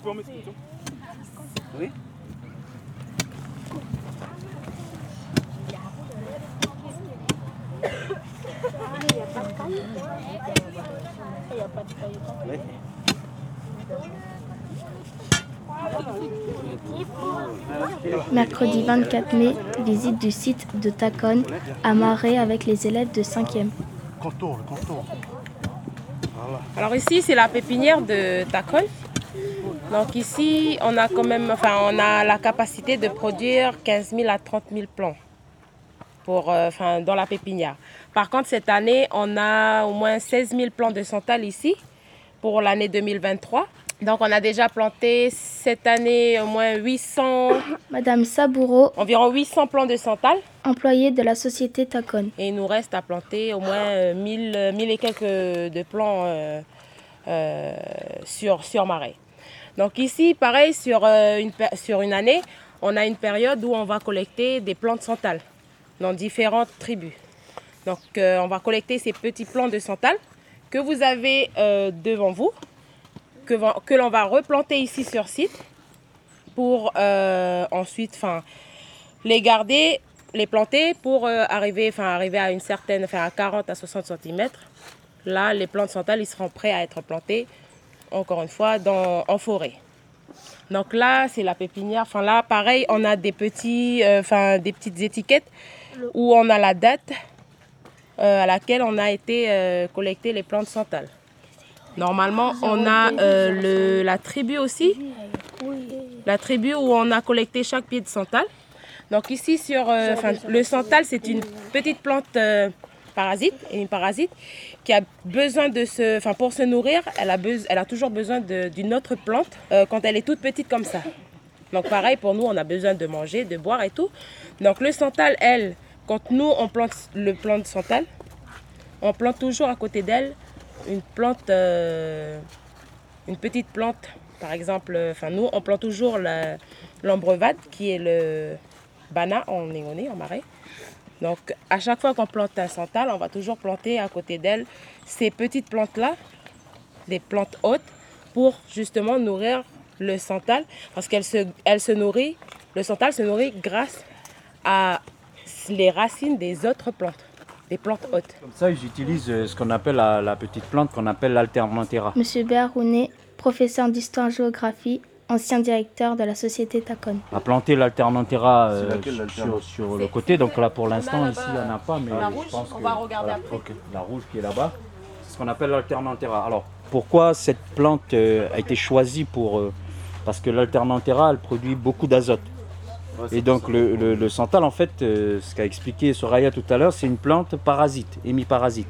Tu peux en mettre plutôt ? Oui. Ouais. Mercredi 24 mai, visite du site de Taconne à Marais avec les élèves de 5e. Alors ici c'est la pépinière de Taconne. Donc ici on a quand même, on a la capacité de produire 15 000 à 30 000 plants pour, dans la pépinière. Par contre cette année on a au moins 16 000 plants de santal ici pour l'année 2023. Donc on a déjà planté cette année au moins 800... Madame Saboureau, environ 800 plants de santal. Employée de la société Taconne. Et il nous reste à planter au moins 1000 et quelques de plants sur Marais. Donc ici, pareil, sur une année, on a une période où on va collecter des plants de santal dans différentes tribus. Donc on va collecter ces petits plants de santal que vous avez devant vous, que l'on va replanter ici sur site pour ensuite les garder, les planter pour arriver à une certaine, à 40 à 60 cm. Là, les plants de santal, ils seront prêts à être plantés, encore une fois, en forêt. Donc là, c'est la pépinière. Là, pareil, on a des petites étiquettes où on a la date à laquelle on a été collecter les plants de santal. Normalement, on a la tribu aussi, la tribu où on a collecté chaque pied de santal. Donc ici, le santal, c'est une petite plante parasite, qui a besoin pour se nourrir, elle a toujours besoin d'une autre plante quand elle est toute petite comme ça. Donc pareil, pour nous, on a besoin de manger, de boire et tout. Donc le santal, elle, quand nous, on plante le plant de santal, on plante toujours à côté d'elle une petite plante, par exemple, nous on plante toujours l'ambrevade qui est le bana en Néoné, en Marais. Donc à chaque fois qu'on plante un santal, on va toujours planter à côté d'elle ces petites plantes-là, des plantes hautes, pour justement nourrir le santal, parce le santal se nourrit grâce à les racines des autres plantes. Des plantes hautes. Comme ça, ils utilisent ce qu'on appelle la petite plante qu'on appelle l'alternantera. Monsieur Béharounet, professeur d'histoire en géographie, ancien directeur de la société Taconne. On a planté l'alternantera sur le côté, donc là pour l'instant ici il n'y en a pas, mais la rouge qui est là-bas, c'est ce qu'on appelle l'alternantera. Alors pourquoi cette plante a été choisie parce que l'alternantera elle produit beaucoup d'azote. Et donc le santal, en fait, ce qu'a expliqué Soraya tout à l'heure, c'est une plante parasite, hémiparasite.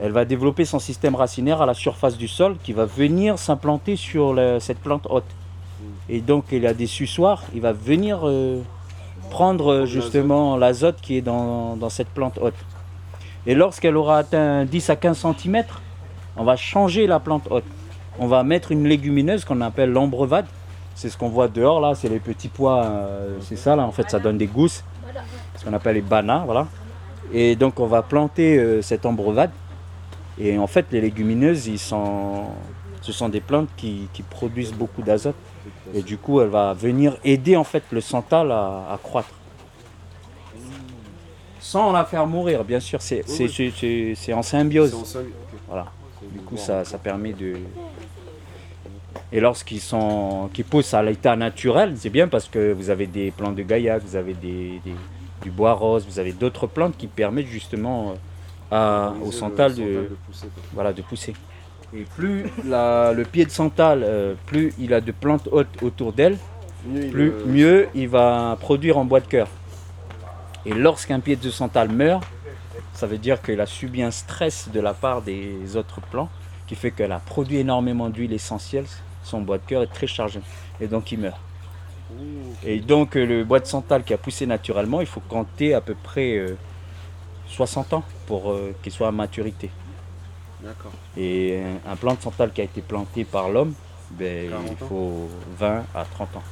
Elle va développer son système racinaire à la surface du sol qui va venir s'implanter sur cette plante haute. Et donc il y a des suçoirs, il va venir prendre justement l'azote qui est dans cette plante haute. Et lorsqu'elle aura atteint 10 à 15 cm, on va changer la plante haute. On va mettre une légumineuse qu'on appelle l'ambrevade. C'est ce qu'on voit dehors là, c'est les petits pois, c'est ça là, en fait ça donne des gousses, ce qu'on appelle les bananes, voilà. Et donc on va planter cette ambrevade, et en fait les légumineuses, ce sont des plantes qui produisent beaucoup d'azote, et du coup elle va venir aider en fait le santal à croître. Sans la faire mourir, bien sûr, c'est en symbiose, voilà. Du coup ça permet de... Et lorsqu'ils poussent à l'état naturel, c'est bien parce que vous avez des plants de gaillac, vous avez du bois rose, vous avez d'autres plantes qui permettent justement au santal de pousser. Et plus le pied de santal, plus il a de plantes hautes autour d'elle, mieux il va produire en bois de cœur. Et lorsqu'un pied de santal meurt, ça veut dire qu'il a subi un stress de la part des autres plants, qui fait qu'elle a produit énormément d'huile essentielle. Son bois de cœur est très chargé et donc il meurt. Et donc le bois de santal qui a poussé naturellement, il faut compter à peu près 60 ans pour qu'il soit à maturité. D'accord. Et un plant de santal qui a été planté par l'homme, il faut 20 à 30 ans.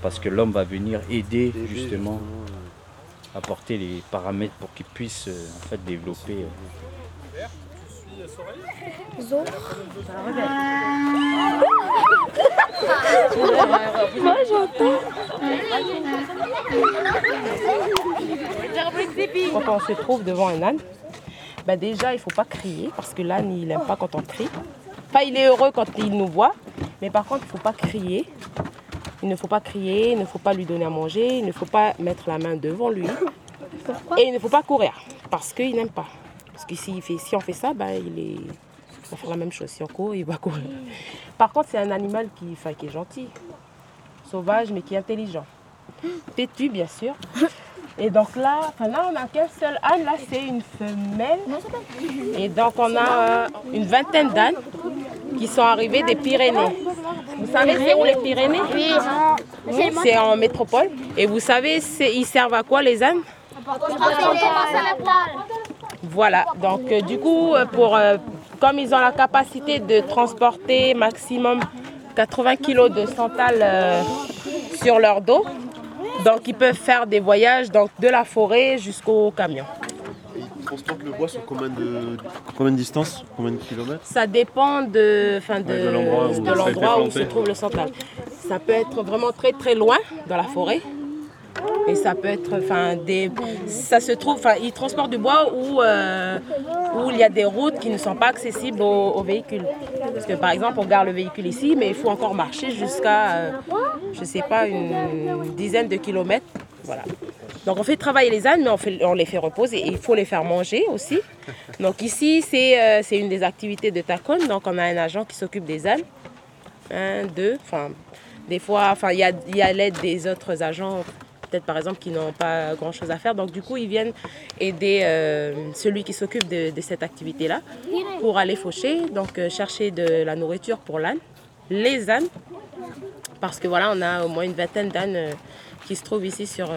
Parce que l'homme va venir aider justement à apporter les paramètres pour qu'il puisse en fait développer. Zo. Moi j'entends. Quand on se trouve devant un âne, ben déjà il ne faut pas crier parce que l'âne il n'aime pas quand on crie. Enfin, il est heureux quand il nous voit, mais par contre il ne faut pas crier. Il ne faut pas crier, il ne faut pas lui donner à manger, il ne faut pas mettre la main devant lui. Pourquoi ? Et il ne faut pas courir parce qu'il n'aime pas. Parce que si on fait ça, ben, il va faire la même chose. Si on court, il va courir. Par contre, c'est un animal qui est gentil, sauvage, mais qui est intelligent. Têtu, bien sûr. Et donc là on n'a qu'un seul âne. Là, c'est une femelle. Et donc, on a une vingtaine d'ânes qui sont arrivés des Pyrénées. Vous savez, c'est où les Pyrénées ? Oui. C'est en métropole. Et vous savez, ils servent à quoi, les ânes ? Voilà, donc du coup, comme ils ont la capacité de transporter maximum 80 kg de santal sur leur dos, donc ils peuvent faire des voyages donc, de la forêt jusqu'au camion. Et ils transportent le bois sur combien de distance, combien de kilomètres ? Ça dépend de l'endroit où se trouve le santal. Ça peut être vraiment très très loin dans la forêt. Et ça peut être, ils transportent du bois où il y a des routes qui ne sont pas accessibles aux véhicules. Parce que par exemple, on garde le véhicule ici, mais il faut encore marcher jusqu'à, une dizaine de kilomètres. Voilà. Donc on fait travailler les ânes, mais on les fait reposer et il faut les faire manger aussi. Donc ici, c'est une des activités de Tacon. Donc on a un agent qui s'occupe des ânes. Des fois, il y a l'aide des autres agents. Peut-être par exemple qui n'ont pas grand chose à faire. Donc du coup ils viennent aider celui qui s'occupe de cette activité-là pour aller faucher, donc chercher de la nourriture pour l'âne, les ânes, parce que voilà on a au moins une vingtaine d'ânes qui se trouvent ici sur